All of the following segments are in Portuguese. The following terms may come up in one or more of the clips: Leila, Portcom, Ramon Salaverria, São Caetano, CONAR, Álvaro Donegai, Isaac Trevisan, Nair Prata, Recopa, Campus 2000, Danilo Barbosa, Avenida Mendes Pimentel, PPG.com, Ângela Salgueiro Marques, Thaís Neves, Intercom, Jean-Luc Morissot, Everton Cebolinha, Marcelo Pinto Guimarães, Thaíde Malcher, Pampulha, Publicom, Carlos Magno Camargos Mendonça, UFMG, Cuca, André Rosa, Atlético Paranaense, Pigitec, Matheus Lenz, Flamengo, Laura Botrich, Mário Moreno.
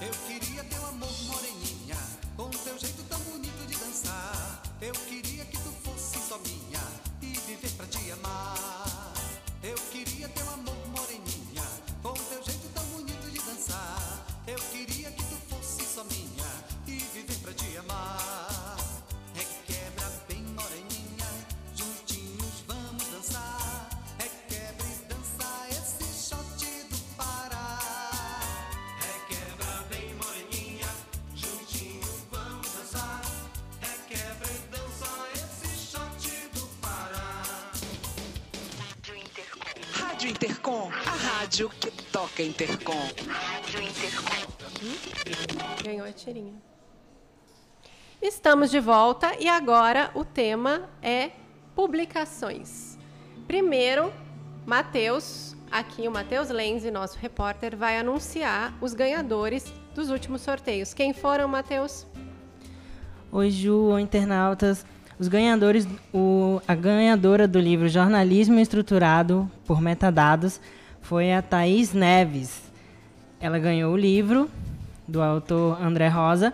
Eu queria teu amor, moreninha, com teu jeito tão bonito de dançar. Eu queria que tu fosse só minha e viver pra te amar. Eu queria teu amor, moreninha, com teu jeito tão bonito de dançar. Eu queria que tu fosse só minha e viver pra te amar. Requebra bem, moreninha, juntinhos vamos dançar. Requebra e dança esse shot do Pará. Requebra bem, moreninha, juntinhos vamos dançar. Requebra e dança esse shot do Pará. Rádio Intercom. Rádio Intercom, a rádio que toca Intercom. Rádio Intercom. Ganhou a tirinha. Estamos de volta e agora o tema é publicações. Primeiro, Matheus, aqui o Matheus Lenz, nosso repórter, vai anunciar os ganhadores dos últimos sorteios. Quem foram, Matheus? Oi, Ju, oi, internautas. Os ganhadores, a ganhadora do livro Jornalismo Estruturado por Metadados foi a Thaís Neves. Ela ganhou o livro do autor André Rosa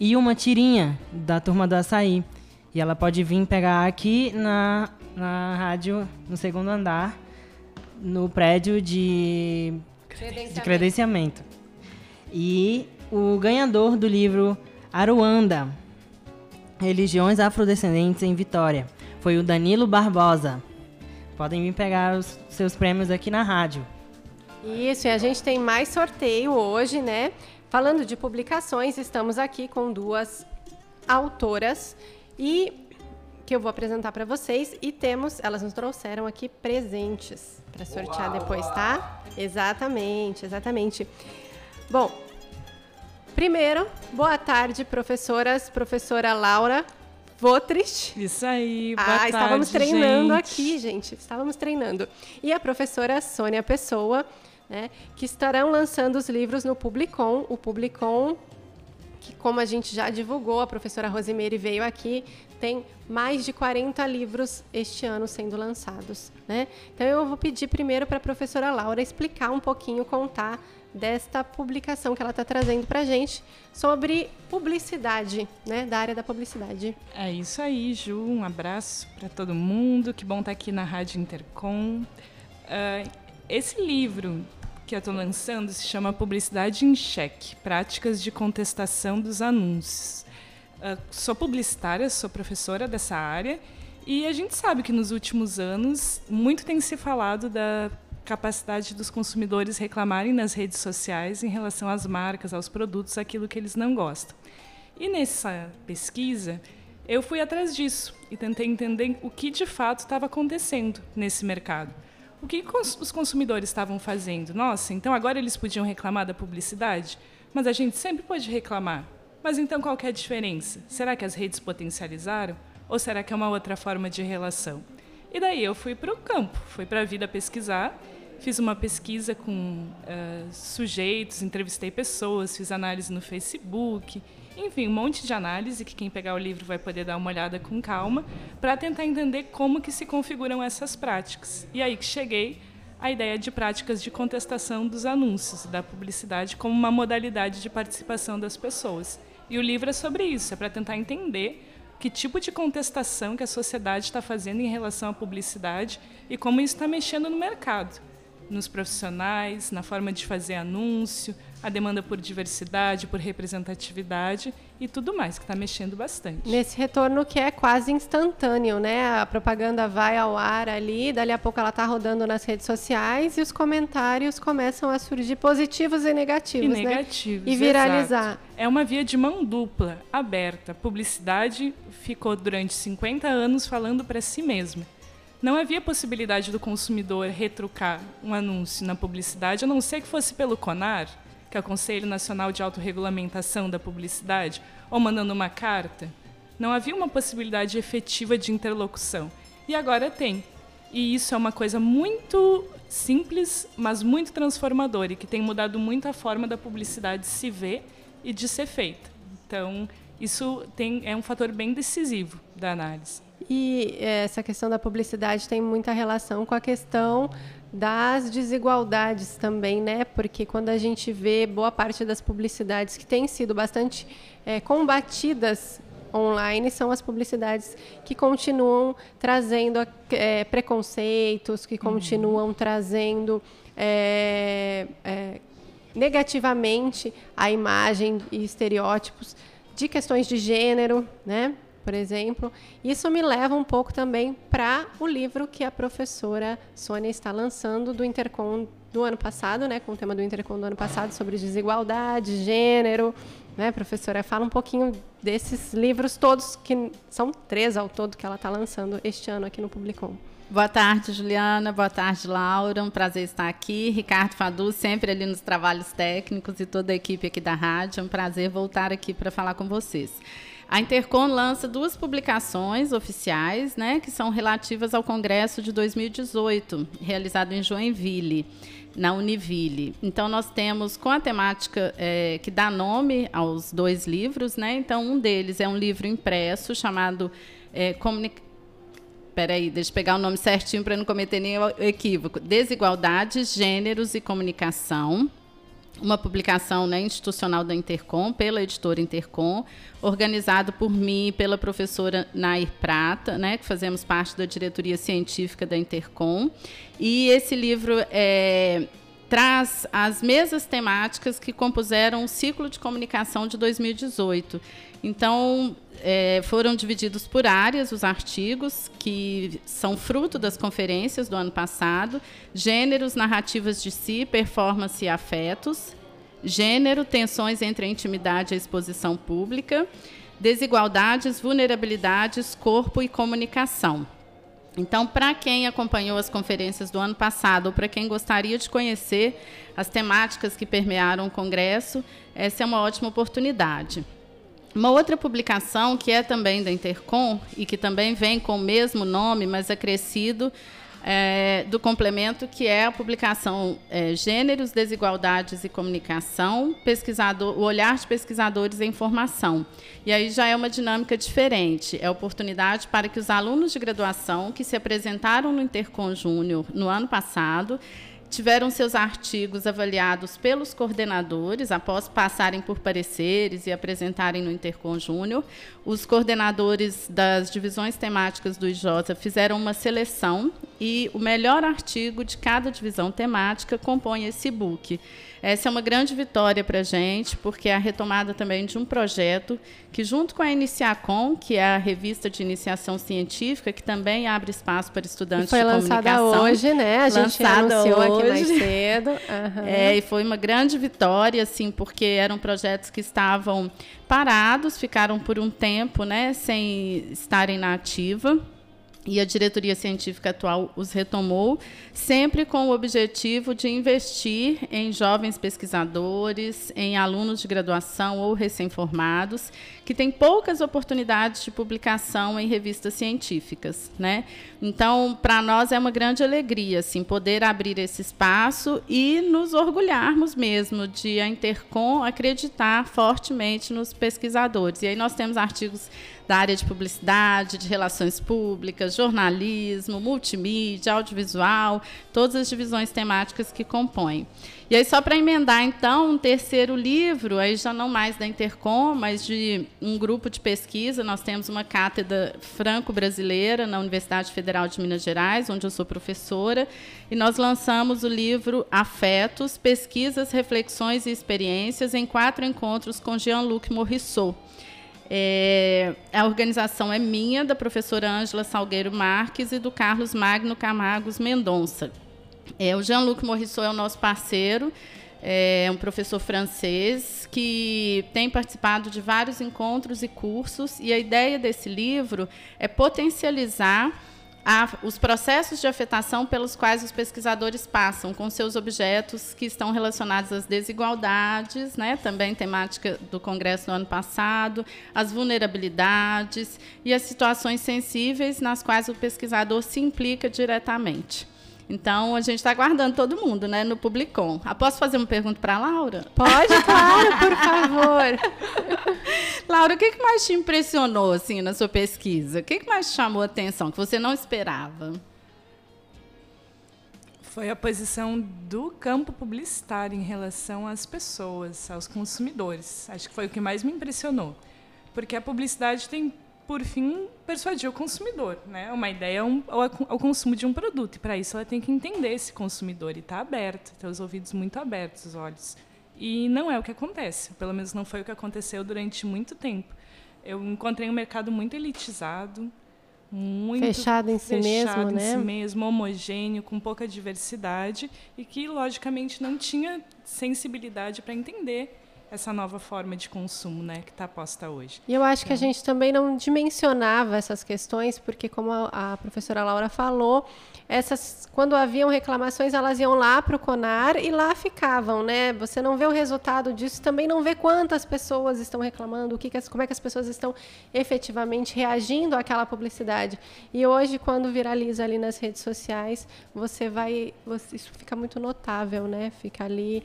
e uma tirinha da Turma do Açaí. E ela pode vir pegar aqui na rádio, no segundo andar, no prédio de credenciamento. E o ganhador do livro Aruanda, Religiões Afrodescendentes em Vitória, foi o Danilo Barbosa. Podem vir pegar os seus prêmios aqui na rádio. Isso, e a gente tem mais sorteio hoje, né? Falando de publicações, estamos aqui com duas autoras e que eu vou apresentar para vocês. E temos, elas nos trouxeram aqui presentes para sortear depois, tá? Exatamente, exatamente. Bom, primeiro, boa tarde, professoras. Professora Laura Botrich. Isso aí, boa tarde, estávamos treinando aqui, gente. Estávamos treinando. E a professora Sônia Pessoa, né, que estarão lançando os livros no Publicom. O Publicom, que como a gente já divulgou, a professora Rosimeire veio aqui, tem mais de 40 livros este ano sendo lançados, né? Então eu vou pedir primeiro para a professora Laura explicar um pouquinho, contar desta publicação que ela está trazendo para a gente sobre publicidade, né, da área da publicidade. É isso aí, Ju, um abraço para todo mundo, que bom estar aqui na Rádio Intercom. Esse livro que eu estou lançando se chama Publicidade em Cheque, Práticas de Contestação dos Anúncios. Sou publicitária, sou professora dessa área, e a gente sabe que nos últimos anos muito tem se falado da capacidade dos consumidores reclamarem nas redes sociais em relação às marcas, aos produtos, aquilo que eles não gostam. E nessa pesquisa eu fui atrás disso e tentei entender o que de fato estava acontecendo nesse mercado. O que os consumidores estavam fazendo? Nossa, então agora eles podiam reclamar da publicidade? Mas a gente sempre pode reclamar. Mas então qual que é a diferença? Será que as redes potencializaram? Ou será que é uma outra forma de relação? E daí eu fui para o campo, fui para a vida pesquisar, fiz uma pesquisa com sujeitos, entrevistei pessoas, fiz análise no Facebook, enfim, um monte de análise que quem pegar o livro vai poder dar uma olhada com calma para tentar entender como que se configuram essas práticas. E aí que cheguei à ideia de práticas de contestação dos anúncios, da publicidade como uma modalidade de participação das pessoas. E o livro é sobre isso, é para tentar entender que tipo de contestação que a sociedade está fazendo em relação à publicidade e como isso está mexendo no mercado, nos profissionais, na forma de fazer anúncio, a demanda por diversidade, por representatividade e tudo mais, que está mexendo bastante. Nesse retorno que é quase instantâneo, né? A propaganda vai ao ar ali, dali a pouco ela está rodando nas redes sociais e os comentários começam a surgir, positivos e negativos, né? E viralizar. Exato. É uma via de mão dupla, aberta. Publicidade ficou durante 50 anos falando para si mesma. Não havia possibilidade do consumidor retrucar um anúncio na publicidade, a não ser que fosse pelo CONAR, que é o Conselho Nacional de Autorregulamentação da Publicidade, ou mandando uma carta. Não havia uma possibilidade efetiva de interlocução. E agora tem. E isso é uma coisa muito simples, mas muito transformadora, e que tem mudado muito a forma da publicidade se ver e de ser feita. Então, isso é um fator bem decisivo da análise. E essa questão da publicidade tem muita relação com a questão das desigualdades também, né? Porque quando a gente vê boa parte das publicidades que têm sido bastante combatidas online, são as publicidades que continuam trazendo preconceitos, que continuam trazendo negativamente a imagem e estereótipos de questões de gênero, né? Por exemplo, isso me leva um pouco também para o livro que a professora Sônia está lançando do Intercom do ano passado, né, com o tema do Intercom do ano passado sobre desigualdade, gênero, né, professora? Fala um pouquinho desses livros todos, que são 3 ao todo que ela está lançando este ano aqui no Publicom. Boa tarde, Juliana. Boa tarde, Laura. Um prazer estar aqui. Ricardo Fadu, sempre ali nos trabalhos técnicos, e toda a equipe aqui da rádio. É um prazer voltar aqui para falar com vocês. A Intercom lança 2 publicações oficiais, né, que são relativas ao Congresso de 2018, realizado em Joinville, na Univille. Então, nós temos, com a temática que dá nome aos 2 livros, né, então, um deles é um livro impresso chamado Peraí, deixa eu pegar o nome certinho para não cometer nenhum equívoco. Desigualdades, Gêneros e Comunicação. Uma publicação, né, institucional da Intercom, pela editora Intercom, organizado por mim e pela professora Nair Prata, né, que fazemos parte da diretoria científica da Intercom. E esse livro traz as mesmas temáticas que compuseram o ciclo de comunicação de 2018. Então, foram divididos por áreas os artigos, que são fruto das conferências do ano passado: Gêneros, Narrativas de Si, Performance e Afetos; Gênero, Tensões entre a Intimidade e a Exposição Pública; Desigualdades, Vulnerabilidades, Corpo e Comunicação. Então, para quem acompanhou as conferências do ano passado, ou para quem gostaria de conhecer as temáticas que permearam o Congresso, essa é uma ótima oportunidade. Uma outra publicação, que é também da Intercom, e que também vem com o mesmo nome, mas acrescido do complemento, que é a publicação Gêneros, Desigualdades e Comunicação, o olhar de pesquisadores em formação. E aí já é uma dinâmica diferente, é oportunidade para que os alunos de graduação que se apresentaram no Intercom Júnior no ano passado tiveram seus artigos avaliados pelos coordenadores, após passarem por pareceres e apresentarem no Intercom Júnior. Os coordenadores das divisões temáticas do IJOSA fizeram uma seleção, e o melhor artigo de cada divisão temática compõe esse book. Essa é uma grande vitória para a gente, porque é a retomada também de um projeto que, junto com a Iniciacom, que é a revista de iniciação científica, que também abre espaço para estudantes de comunicação. Foi lançada hoje, né? A gente anunciou aqui mais cedo. Uhum. E foi uma grande vitória, assim, porque eram projetos que estavam parados, ficaram por um tempo, né, sem estarem na ativa. E a diretoria científica atual os retomou, sempre com o objetivo de investir em jovens pesquisadores, em alunos de graduação ou recém-formados, que têm poucas oportunidades de publicação em revistas científicas, né? Então, para nós é uma grande alegria, assim, poder abrir esse espaço e nos orgulharmos mesmo de a Intercom acreditar fortemente nos pesquisadores. E aí nós temos artigos da área de publicidade, de relações públicas, jornalismo, multimídia, audiovisual, todas as divisões temáticas que compõem. E aí, só para emendar, então, um terceiro livro, aí já não mais da Intercom, mas de um grupo de pesquisa. Nós temos uma cátedra franco-brasileira na Universidade Federal de Minas Gerais, onde eu sou professora, e nós lançamos o livro Afetos, Pesquisas, Reflexões e Experiências em 4 encontros com Jean-Luc Morissot. A organização é minha, da professora Ângela Salgueiro Marques e do Carlos Magno Camargos Mendonça. O Jean-Luc Morissot é o nosso parceiro, é um professor francês que tem participado de vários encontros e cursos, e a ideia desse livro é potencializar os processos de afetação pelos quais os pesquisadores passam com seus objetos que estão relacionados às desigualdades, né, também temática do Congresso do ano passado, as vulnerabilidades e as situações sensíveis nas quais o pesquisador se implica diretamente. Então, a gente está aguardando todo mundo, né, no Publicom. Posso fazer uma pergunta para a Laura? Pode, claro, por favor. Laura, o que mais te impressionou assim, na sua pesquisa? O que mais te chamou a atenção, que você não esperava? Foi a posição do campo publicitário em relação às pessoas, aos consumidores. Acho que foi o que mais me impressionou. Porque a publicidade tem... por fim, persuadir o consumidor, né? Uma ideia ao consumo de um produto. E, para isso, ela tem que entender esse consumidor e estar aberto, ter os ouvidos muito abertos, os olhos. E não é o que acontece. Pelo menos não foi o que aconteceu durante muito tempo. Eu encontrei um mercado muito elitizado, muito fechado em si mesmo, né? Homogêneo, com pouca diversidade e que, logicamente, não tinha sensibilidade para entender essa nova forma de consumo, né, que está posta hoje. E eu acho que a gente também não dimensionava essas questões, porque, como a professora Laura falou, quando haviam reclamações, elas iam lá para o CONAR e lá ficavam, né? Você não vê o resultado disso, também não vê quantas pessoas estão reclamando, como é que as pessoas estão efetivamente reagindo àquela publicidade. E hoje, quando viraliza ali nas redes sociais, isso fica muito notável, né? Fica ali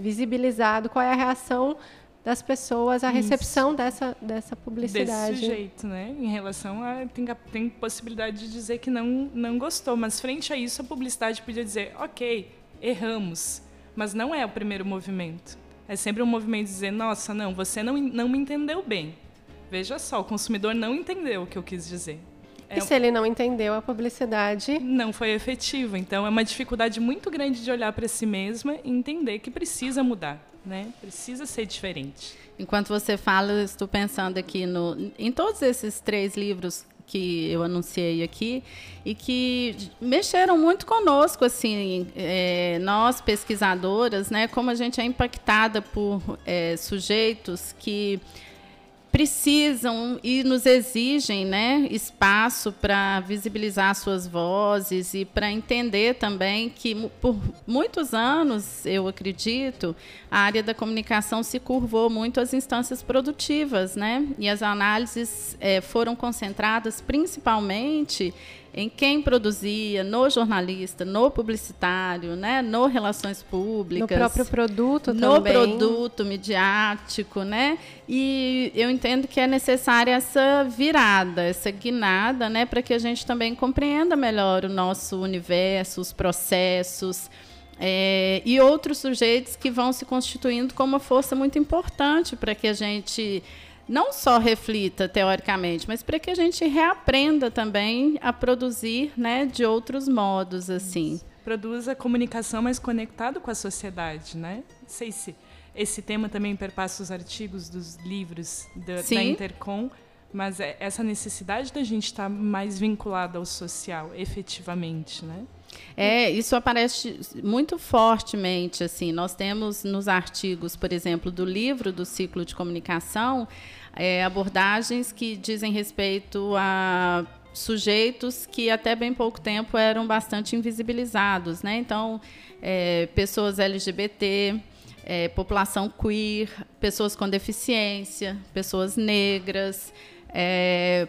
visibilizado qual é a reação das pessoas, a recepção dessa publicidade. Desse jeito, né? Em relação a... Tem possibilidade de dizer que não gostou, mas frente a isso a publicidade podia dizer, ok, erramos, mas não é o primeiro movimento. É sempre um movimento de dizer, nossa, não, você não me entendeu bem. Veja só, o consumidor não entendeu o que eu quis dizer. E se ele não entendeu, a publicidade... não foi efetiva. Então, é uma dificuldade muito grande de olhar para si mesma e entender que precisa mudar, né? Precisa ser diferente. Enquanto você fala, eu estou pensando aqui em todos esses 3 livros que eu anunciei aqui e que mexeram muito conosco, assim, nós pesquisadoras, né? Como a gente é impactada por sujeitos que... precisam e nos exigem, né, espaço para visibilizar suas vozes e para entender também que, por muitos anos, eu acredito, a área da comunicação se curvou muito às instâncias produtivas, né? E as análises foram concentradas principalmente em quem produzia, no jornalista, no publicitário, né, no relações públicas, no próprio produto também, no produto midiático, né? E eu entendo que é necessária essa virada, essa guinada, né, para que a gente também compreenda melhor o nosso universo, os processos e outros sujeitos que vão se constituindo como uma força muito importante para que a gente não só reflita teoricamente, mas para que a gente reaprenda também a produzir, né, de outros modos, assim. Isso. Produza comunicação mais conectado com a sociedade, né? Não sei se esse tema também perpassa os artigos dos livros da Intercom, mas é essa necessidade da gente estar mais vinculado ao social, efetivamente, né? Isso aparece muito fortemente, assim. Nós temos nos artigos, por exemplo, do livro do ciclo de comunicação, abordagens que dizem respeito a sujeitos que até bem pouco tempo eram bastante invisibilizados, né? Então, pessoas LGBT, população queer, pessoas com deficiência, pessoas negras.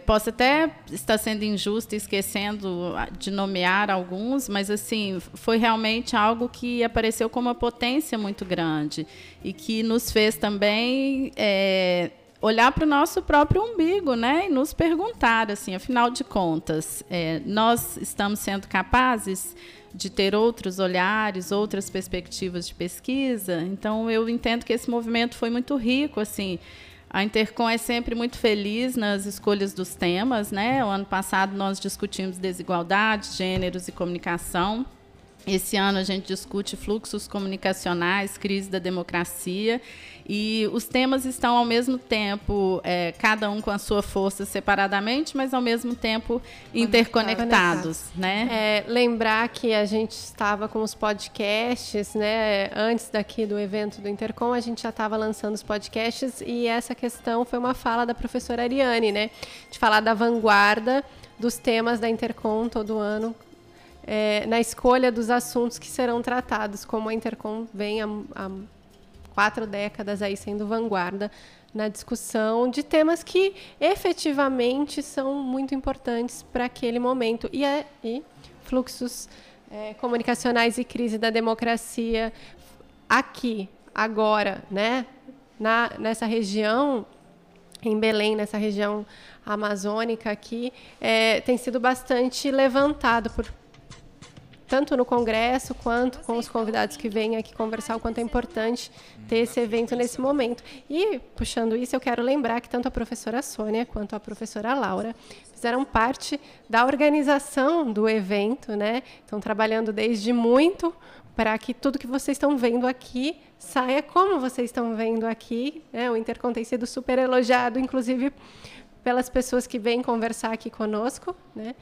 Posso até estar sendo injusta e esquecendo de nomear alguns, mas assim, foi realmente algo que apareceu como uma potência muito grande e que nos fez também olhar para o nosso próprio umbigo, né, e nos perguntar, assim, afinal de contas, nós estamos sendo capazes de ter outros olhares, outras perspectivas de pesquisa? Então, eu entendo que esse movimento foi muito rico, assim. A Intercom é sempre muito feliz nas escolhas dos temas, né? O ano passado nós discutimos desigualdade, gêneros e comunicação. Esse ano a gente discute fluxos comunicacionais, crise da democracia. E os temas estão, ao mesmo tempo, cada um com a sua força separadamente, mas, ao mesmo tempo, interconectados. Né? Lembrar que a gente estava com os podcasts, né? Antes daqui do evento do Intercom, a gente já estava lançando os podcasts, e essa questão foi uma fala da professora Ariane, né? De falar da vanguarda dos temas da Intercom todo ano, na escolha dos assuntos que serão tratados, como a Intercom vem há 4 décadas aí sendo vanguarda na discussão de temas que efetivamente são muito importantes para aquele momento. E fluxos comunicacionais e crise da democracia aqui, agora, né? Nessa região, em Belém, nessa região amazônica aqui, tem sido bastante levantado por tanto no Congresso, quanto com os convidados que vêm aqui conversar, o quanto é importante ter esse evento nesse momento. E, puxando isso, eu quero lembrar que tanto a professora Sônia quanto a professora Laura fizeram parte da organização do evento, né? Estão trabalhando desde muito para que tudo que vocês estão vendo aqui saia como vocês estão vendo aqui, né? O Intercom tem sido super elogiado, inclusive pelas pessoas que vêm conversar aqui conosco, né?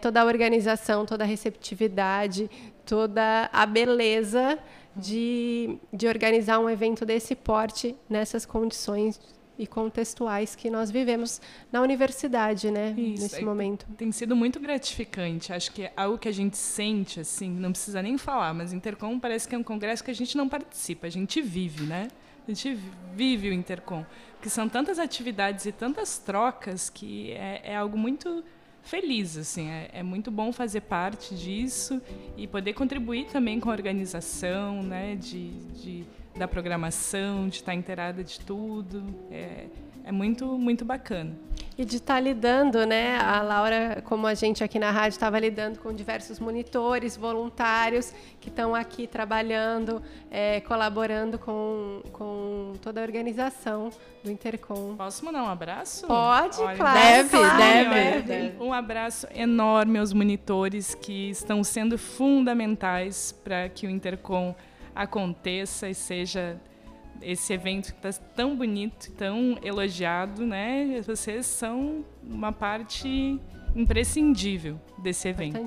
Toda a organização, toda a receptividade, toda a beleza de organizar um evento desse porte nessas condições e contextuais que nós vivemos na universidade, né? Isso, nesse momento. Tem sido muito gratificante. Acho que é algo que a gente sente, assim, não precisa nem falar, mas Intercom parece que é um congresso que a gente não participa, a gente vive, né? A gente vive o Intercom, porque são tantas atividades e tantas trocas que é algo muito feliz, assim, é muito bom fazer parte disso e poder contribuir também com a organização, né, da programação, de estar inteirada de tudo, é muito, muito bacana. E de estar lidando, né? A Laura, como a gente aqui na rádio, estava lidando com diversos monitores, voluntários que estão aqui trabalhando, colaborando com toda a organização do Intercom. Posso mandar um abraço? Pode, olha, claro. Deve. Um abraço enorme aos monitores que estão sendo fundamentais para que o Intercom aconteça e seja esse evento que está tão bonito, tão elogiado, né? Vocês são uma parte imprescindível desse evento.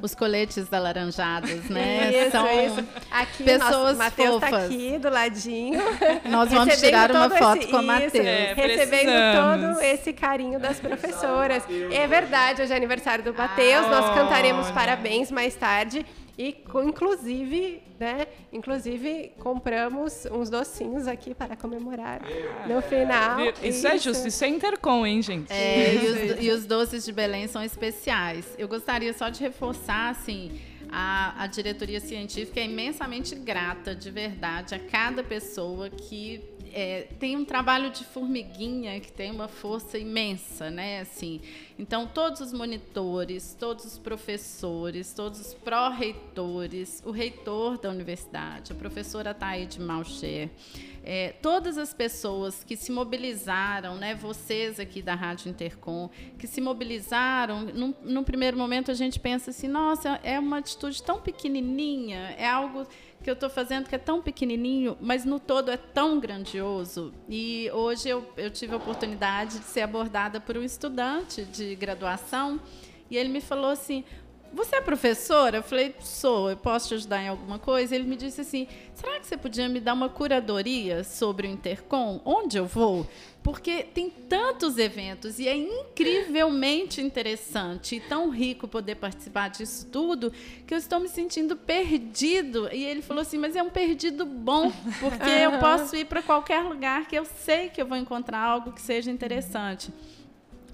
Os coletes alaranjados, né? Isso, são isso. Aqui, pessoas Matheus fofas. Tá aqui do ladinho. Nós vamos tirar uma foto com a Matheus. Recebendo todo esse carinho das professoras. É verdade, hoje é aniversário do Matheus. Nós cantaremos parabéns mais tarde. E, inclusive, compramos uns docinhos aqui para comemorar no final. Isso é justo, isso é Intercom, hein, gente? E os doces de Belém são especiais. Eu gostaria só de reforçar, assim, a diretoria científica é imensamente grata, de verdade, a cada pessoa que tem um trabalho de formiguinha que tem uma força imensa, né? Assim, então, todos os monitores, todos os professores, todos os pró-reitores, o reitor da universidade, a professora Thaíde Malcher, todas as pessoas que se mobilizaram, né? Vocês aqui da Rádio Intercom, que se mobilizaram. Num primeiro momento, a gente pensa assim, nossa, é uma atitude tão pequenininha, é algo que eu estou fazendo que é tão pequenininho, mas no todo é tão grandioso. E hoje eu tive a oportunidade de ser abordada por um estudante de graduação e ele me falou assim, você é professora? Eu falei, sou, eu posso te ajudar em alguma coisa? Ele me disse assim, será que você podia me dar uma curadoria sobre o Intercom? Onde eu vou? Porque tem tantos eventos e é incrivelmente interessante e tão rico poder participar disso tudo que eu estou me sentindo perdido. E ele falou assim, mas é um perdido bom, porque eu posso ir para qualquer lugar que eu sei que eu vou encontrar algo que seja interessante.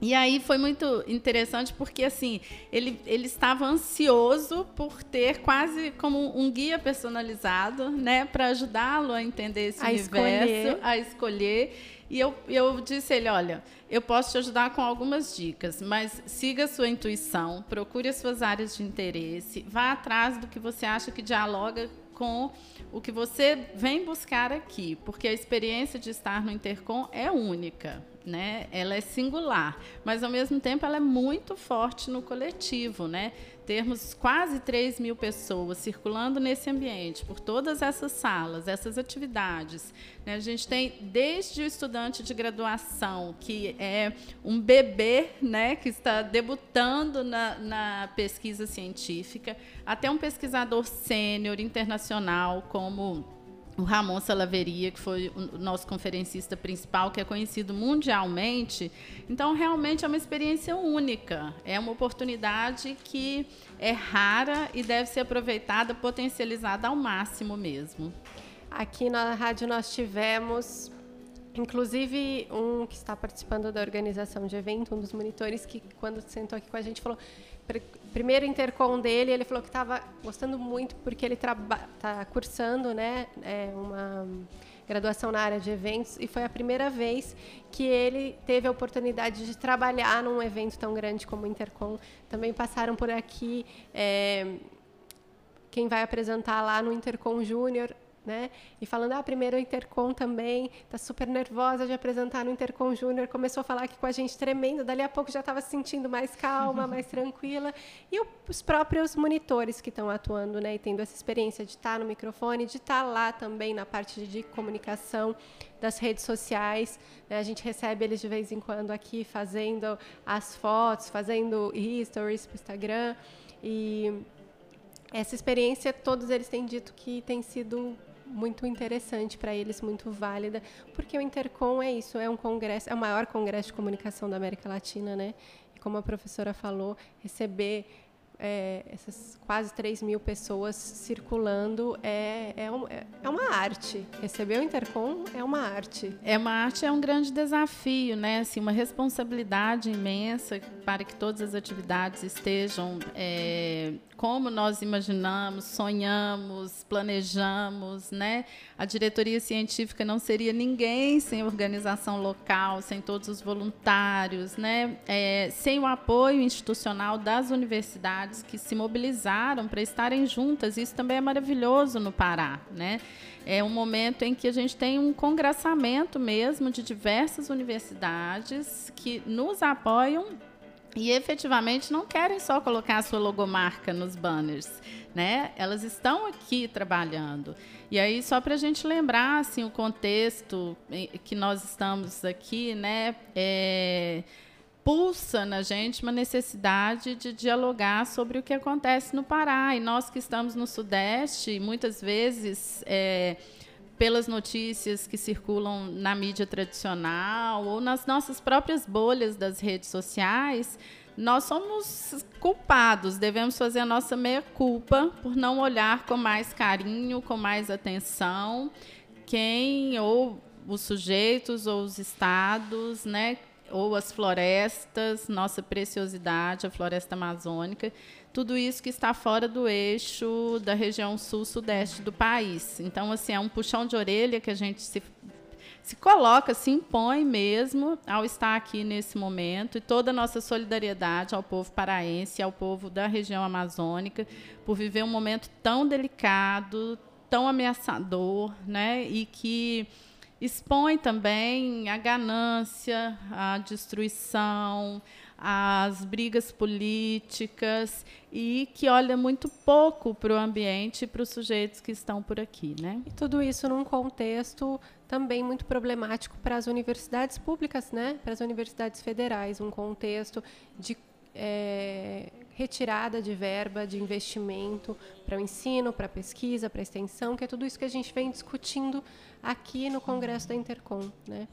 E aí foi muito interessante porque, assim, ele estava ansioso por ter quase como um guia personalizado, né, para ajudá-lo a entender esse universo, a escolher. E eu disse a ele, olha, eu posso te ajudar com algumas dicas, mas siga a sua intuição, procure as suas áreas de interesse, vá atrás do que você acha que dialoga com o que você vem buscar aqui, porque a experiência de estar no Intercom é única, né? Ela é singular, mas ao mesmo tempo ela é muito forte no coletivo, né? Termos quase 3 mil pessoas circulando nesse ambiente, por todas essas salas, essas atividades, né? A gente tem desde o estudante de graduação, que é um bebê, né? Que está debutando na pesquisa científica, até um pesquisador sênior internacional, como o Ramon Salaverria, que foi o nosso conferencista principal, que é conhecido mundialmente. Então, realmente é uma experiência única. É uma oportunidade que é rara e deve ser aproveitada, potencializada ao máximo mesmo. Aqui na rádio nós tivemos Inclusive, um que está participando da organização de evento, um dos monitores, que quando sentou aqui com a gente falou, primeiro Intercom dele, ele falou que estava gostando muito porque ele está cursando, né, uma graduação na área de eventos, e foi a primeira vez que ele teve a oportunidade de trabalhar num evento tão grande como o Intercom. Também passaram por aqui, quem vai apresentar lá no Intercom Júnior, né? E falando, primeiro o Intercom também, tá super nervosa de apresentar no Intercom Júnior, começou a falar aqui com a gente tremendo, dali a pouco já estava se sentindo mais calma, mais tranquila. E os próprios monitores que estão atuando, né, e tendo essa experiência de estar no microfone, de estar lá também na parte de comunicação das redes sociais, né? A gente recebe eles de vez em quando aqui fazendo as fotos, fazendo stories para o Instagram, e essa experiência todos eles têm dito que tem sido muito interessante para eles, muito válida, porque o Intercom é isso, é um congresso, é o maior congresso de comunicação da América Latina, né? E como a professora falou, receber essas quase 3 mil pessoas circulando é uma arte. Receber o Intercom é uma arte. É uma arte, é um grande desafio, né? Assim, uma responsabilidade imensa para que todas as atividades estejam como nós imaginamos, sonhamos, planejamos, né? A diretoria científica não seria ninguém sem organização local, sem todos os voluntários, né? Sem o apoio institucional das universidades que se mobilizaram para estarem juntas. Isso também é maravilhoso no Pará, né? É um momento em que a gente tem um congressamento mesmo de diversas universidades que nos apoiam e efetivamente não querem só colocar a sua logomarca nos banners, né? Elas estão aqui trabalhando. E aí, só para a gente lembrar assim, o contexto que nós estamos aqui, né? Pulsa na gente uma necessidade de dialogar sobre o que acontece no Pará. E nós que estamos no Sudeste, muitas vezes, pelas notícias que circulam na mídia tradicional ou nas nossas próprias bolhas das redes sociais, nós somos culpados, devemos fazer a nossa meia-culpa por não olhar com mais carinho, com mais atenção, quem ou os sujeitos ou os estados, né, ou as florestas, nossa preciosidade, a floresta amazônica, tudo isso que está fora do eixo da região sul-sudeste do país. Então, assim, é um puxão de orelha que a gente se coloca, se impõe mesmo ao estar aqui nesse momento, e toda a nossa solidariedade ao povo paraense, ao povo da região amazônica, por viver um momento tão delicado, tão ameaçador, né, e que expõe também a ganância, a destruição, as brigas políticas, e que olha muito pouco para o ambiente e para os sujeitos que estão por aqui, né? E tudo isso num contexto também muito problemático para as universidades públicas, né? Para as universidades federais, um contexto de retirada de verba, de investimento para o ensino, para a pesquisa, para a extensão, que é tudo isso que a gente vem discutindo aqui no Congresso da Intercom, né?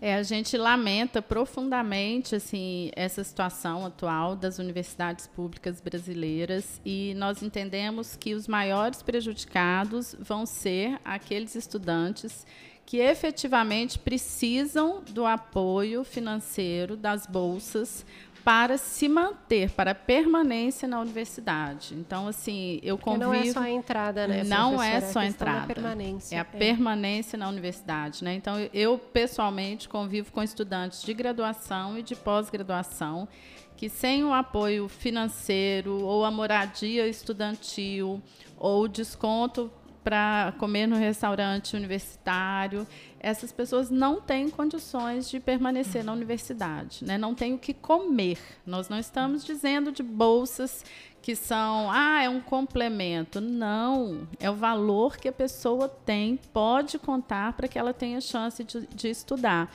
A gente lamenta profundamente assim, essa situação atual das universidades públicas brasileiras, e nós entendemos que os maiores prejudicados vão ser aqueles estudantes que efetivamente precisam do apoio financeiro das bolsas para se manter, para a permanência na universidade. Então, assim, eu convivo... Porque não é só a entrada, né? Não é só a entrada. Permanência. É a permanência na universidade, né? Então, eu, pessoalmente, convivo com estudantes de graduação e de pós-graduação que, sem o apoio financeiro, ou a moradia estudantil, ou o desconto para comer no restaurante universitário, essas pessoas não têm condições de permanecer na universidade, né? Não têm o que comer. Nós não estamos dizendo de bolsas que são, é um complemento. Não, é o valor que a pessoa tem, pode contar para que ela tenha chance de estudar.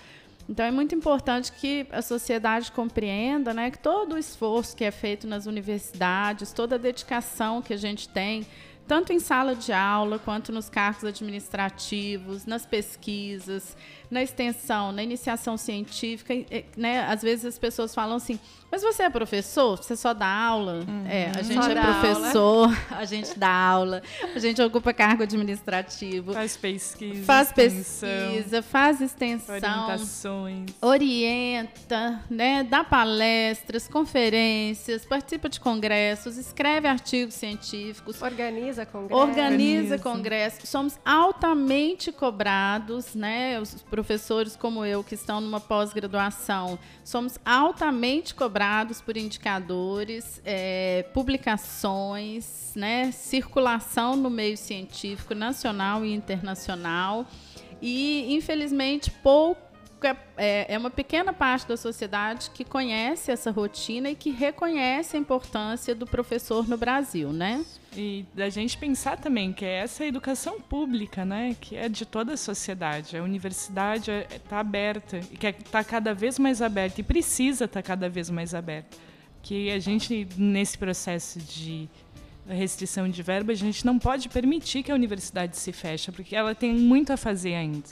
Então, é muito importante que a sociedade compreenda, né, que todo o esforço que é feito nas universidades, toda a dedicação que a gente tem, tanto em sala de aula, quanto nos cargos administrativos, nas pesquisas, na extensão, na iniciação científica, né? Às vezes as pessoas falam assim, mas você é professor? Você só dá aula? É, a gente é professor, a gente dá aula, a gente ocupa cargo administrativo. Faz pesquisa. Faz extensão. Orientações. Orienta, né? Dá palestras, conferências, participa de congressos, escreve artigos científicos. Organiza congressos. Somos altamente cobrados, né? Os professores como eu, que estão numa pós-graduação, somos altamente cobrados por indicadores, publicações, né? Circulação no meio científico nacional e internacional. E, infelizmente, é uma pequena parte da sociedade que conhece essa rotina e que reconhece a importância do professor no Brasil, né? E da gente pensar também que é essa educação pública, né, que é de toda a sociedade. A universidade está aberta, que está cada vez mais aberta e precisa estar cada vez mais aberta. Que a gente, nesse processo de restrição de verba, a gente não pode permitir que a universidade se feche, porque ela tem muito a fazer ainda.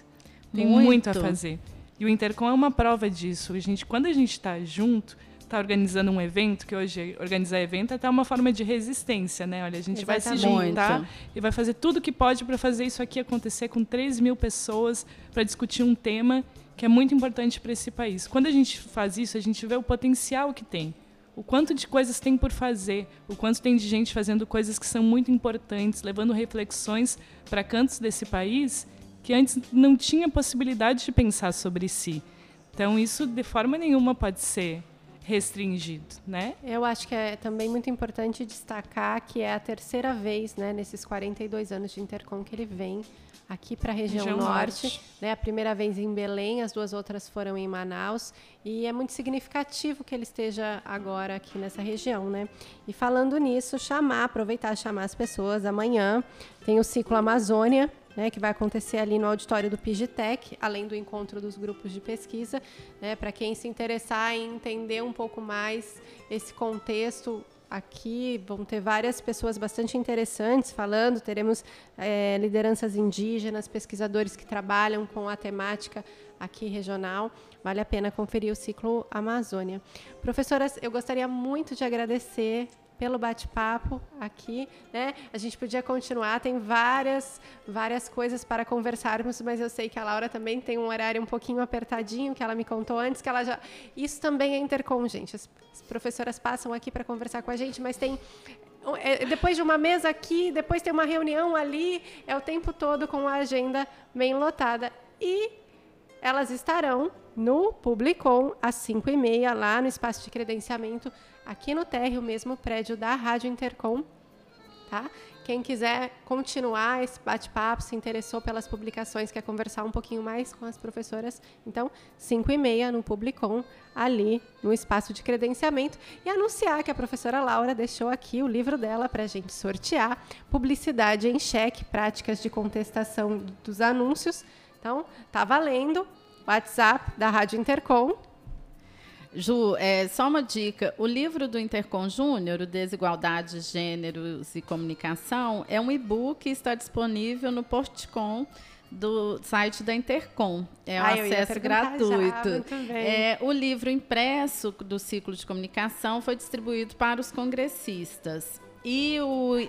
Tem muito a fazer. E o Intercom é uma prova disso. Quando a gente está junto, está organizando um evento, que hoje organizar evento é até uma forma de resistência, né? Olha, a gente vai se juntar e vai fazer tudo o que pode para fazer isso aqui acontecer com 3 mil pessoas para discutir um tema que é muito importante para esse país. Quando a gente faz isso, a gente vê o potencial que tem, o quanto de coisas tem por fazer, o quanto tem de gente fazendo coisas que são muito importantes, levando reflexões para cantos desse país que antes não tinha possibilidade de pensar sobre si. Então, isso, de forma nenhuma, pode ser restringido, né? Eu acho que é também muito importante destacar que é a terceira vez, né, nesses 42 anos de Intercom que ele vem aqui para a região norte, né? A primeira vez em Belém, as duas outras foram em Manaus, e é muito significativo que ele esteja agora aqui nessa região, né? E falando nisso, aproveitar e chamar as pessoas. Amanhã tem o Ciclo Amazônia, né, que vai acontecer ali no auditório do Pigitec, além do encontro dos grupos de pesquisa, né, para quem se interessar em entender um pouco mais esse contexto. Aqui vão ter várias pessoas bastante interessantes falando, teremos lideranças indígenas, pesquisadores que trabalham com a temática aqui regional. Vale a pena conferir o Ciclo Amazônia. Professoras, eu gostaria muito de agradecer pelo bate-papo aqui, né? A gente podia continuar, tem várias coisas para conversarmos, mas eu sei que a Laura também tem um horário um pouquinho apertadinho, que ela me contou antes, que ela já... Isso também é Intercom, gente. As professoras passam aqui para conversar com a gente, mas tem... Depois de uma mesa aqui, depois tem uma reunião ali, é o tempo todo com a agenda bem lotada. E elas estarão no Publicom, às 5h30, lá no espaço de credenciamento, aqui no térreo, o mesmo prédio da Rádio Intercom, tá? Quem quiser continuar esse bate-papo, se interessou pelas publicações, quer conversar um pouquinho mais com as professoras, então, 5h30 no Publicom, ali no espaço de credenciamento, e anunciar que a professora Laura deixou aqui o livro dela para a gente sortear, Publicidade em Cheque, Práticas de Contestação dos Anúncios. Então, tá valendo, WhatsApp da Rádio Intercom. Ju, só uma dica. O livro do Intercom Júnior, o Desigualdade, Gêneros e Comunicação, é um e-book que está disponível no Portcom do site da Intercom. É um acesso gratuito. O livro impresso do Ciclo de Comunicação foi distribuído para os congressistas. E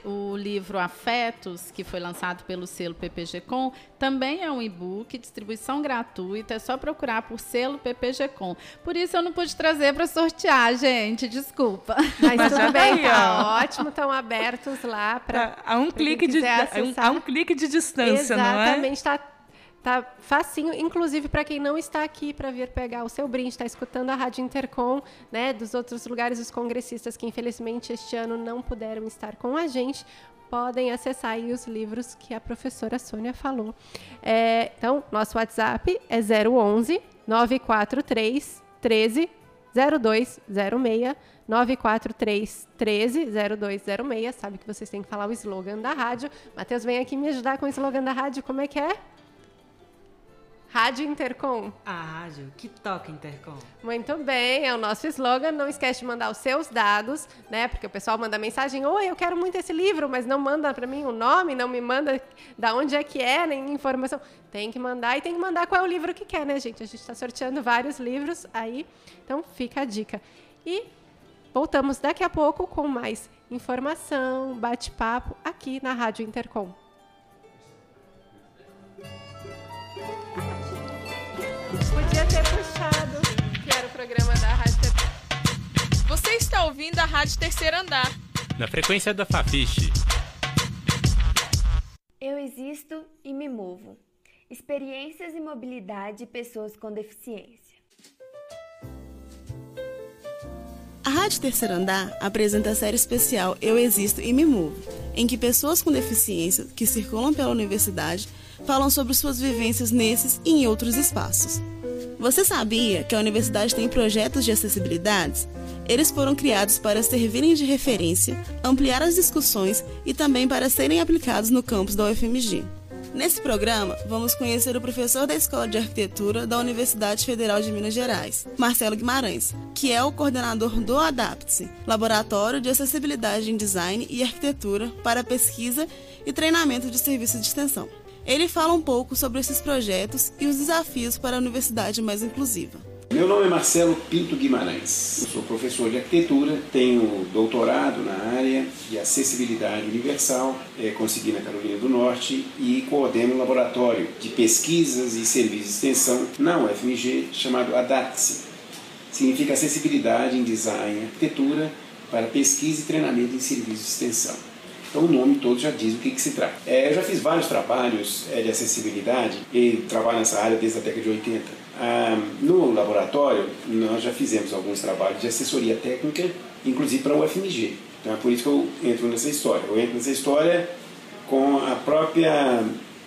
o livro Afetos, que foi lançado pelo selo PPG.com, também é um e-book, distribuição gratuita, é só procurar por selo PPG.com. Por isso eu não pude trazer para sortear, gente, desculpa. Mas tudo bem, tá ótimo, estão abertos lá para... Há um clique de distância, não é? Exatamente, Tá facinho, inclusive para quem não está aqui para vir pegar o seu brinde, está escutando a Rádio Intercom, né, dos outros lugares, os congressistas que infelizmente este ano não puderam estar com a gente, podem acessar aí os livros que a professora Sônia falou. Então, nosso WhatsApp é 011 943 13 0206, 943 13 0206. Sabe que vocês têm que falar o slogan da rádio. Matheus, vem aqui me ajudar com o slogan da rádio, como é que é? Rádio Intercom. A rádio que toca Intercom. Muito bem, é o nosso slogan. Não esquece de mandar os seus dados, né? Porque o pessoal manda mensagem: oi, eu quero muito esse livro, mas não manda para mim o nome, não me manda da onde é que é, nem informação. Tem que mandar, e tem que mandar qual é o livro que quer, né, gente? A gente está sorteando vários livros aí, então fica a dica. E voltamos daqui a pouco com mais informação, bate-papo aqui na Rádio Intercom. Podia ter puxado, que era o programa da Rádio Terceiro Andar. Você está ouvindo a Rádio Terceiro Andar. Na frequência da Fafiche. Eu existo e me movo. Experiências e mobilidade de pessoas com deficiência. A Rádio Terceiro Andar apresenta a série especial Eu Existo e Me Movo, em que pessoas com deficiência que circulam pela universidade falam sobre suas vivências nesses e em outros espaços. Você sabia que a universidade tem projetos de acessibilidade? Eles foram criados para servirem de referência, ampliar as discussões e também para serem aplicados no campus da UFMG. Nesse programa, vamos conhecer o professor da Escola de Arquitetura da Universidade Federal de Minas Gerais, Marcelo Guimarães, que é o coordenador do ADAPTE-SE, Laboratório de Acessibilidade em Design e Arquitetura para Pesquisa e Treinamento de Serviço de Extensão. Ele fala um pouco sobre esses projetos e os desafios para a universidade mais inclusiva. Meu nome é Marcelo Pinto Guimarães, eu sou professor de arquitetura, tenho doutorado na área de acessibilidade universal, consegui na Carolina do Norte, e coordeno um laboratório de pesquisas e serviços de extensão na UFMG chamado ADAPTE-SE. Significa Acessibilidade em Design e Arquitetura para Pesquisa e Treinamento em Serviços de Extensão. Então o nome todo já diz o que se trata. Eu já fiz vários trabalhos de acessibilidade e trabalho nessa área desde a década de 80. No laboratório, nós já fizemos alguns trabalhos de assessoria técnica, inclusive para o UFMG. Então é por isso que eu entro nessa história. Eu entro nessa história com a própria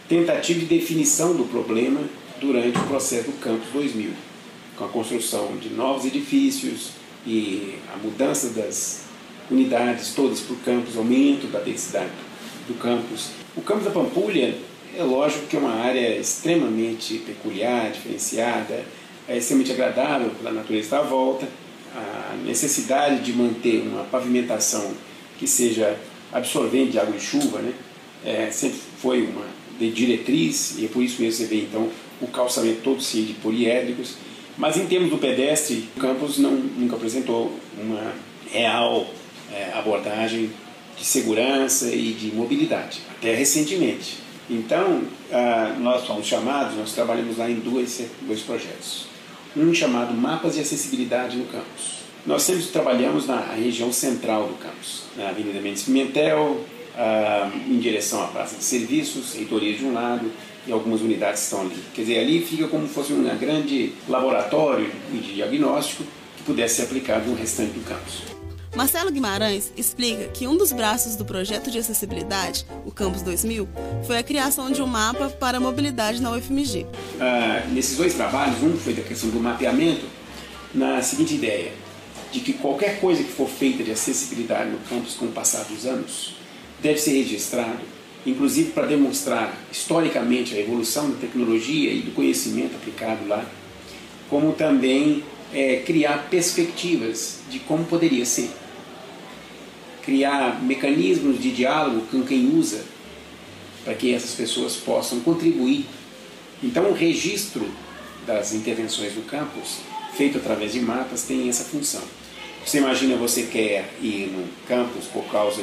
tentativa de definição do problema durante o processo do Campus 2000, com a construção de novos edifícios e a mudança das unidades todas para o campus, aumento da densidade do campus. O campus da Pampulha é lógico que é uma área extremamente peculiar, diferenciada, é extremamente agradável pela natureza da volta, a necessidade de manter uma pavimentação que seja absorvente de água e chuva, né? Sempre foi uma de diretriz, e é por isso mesmo você vê então o calçamento todo cheio de poliédricos, mas em termos do pedestre, o campus nunca apresentou uma real abordagem de segurança e de mobilidade, até recentemente. Então, nós fomos chamados, nós trabalhamos lá em dois projetos. Um chamado Mapas de Acessibilidade no Campus. Nós sempre trabalhamos na região central do campus, na Avenida Mendes Pimentel, em direção à Praça de Serviços, reitoria de um lado, e algumas unidades estão ali. Quer dizer, ali fica como se fosse um grande laboratório de diagnóstico que pudesse ser aplicado no restante do campus. Marcelo Guimarães explica que um dos braços do projeto de acessibilidade, o Campus 2000, foi a criação de um mapa para a mobilidade na UFMG. Nesses dois trabalhos, um foi da questão do mapeamento, na seguinte ideia, de que qualquer coisa que for feita de acessibilidade no campus com o passar dos anos, deve ser registrado, inclusive para demonstrar historicamente a evolução da tecnologia e do conhecimento aplicado lá, como também criar perspectivas de como poderia ser. Criar mecanismos de diálogo com quem usa, para que essas pessoas possam contribuir. Então, o registro das intervenções do campus, feito através de mapas, tem essa função. Você imagina, você quer ir no campus por causa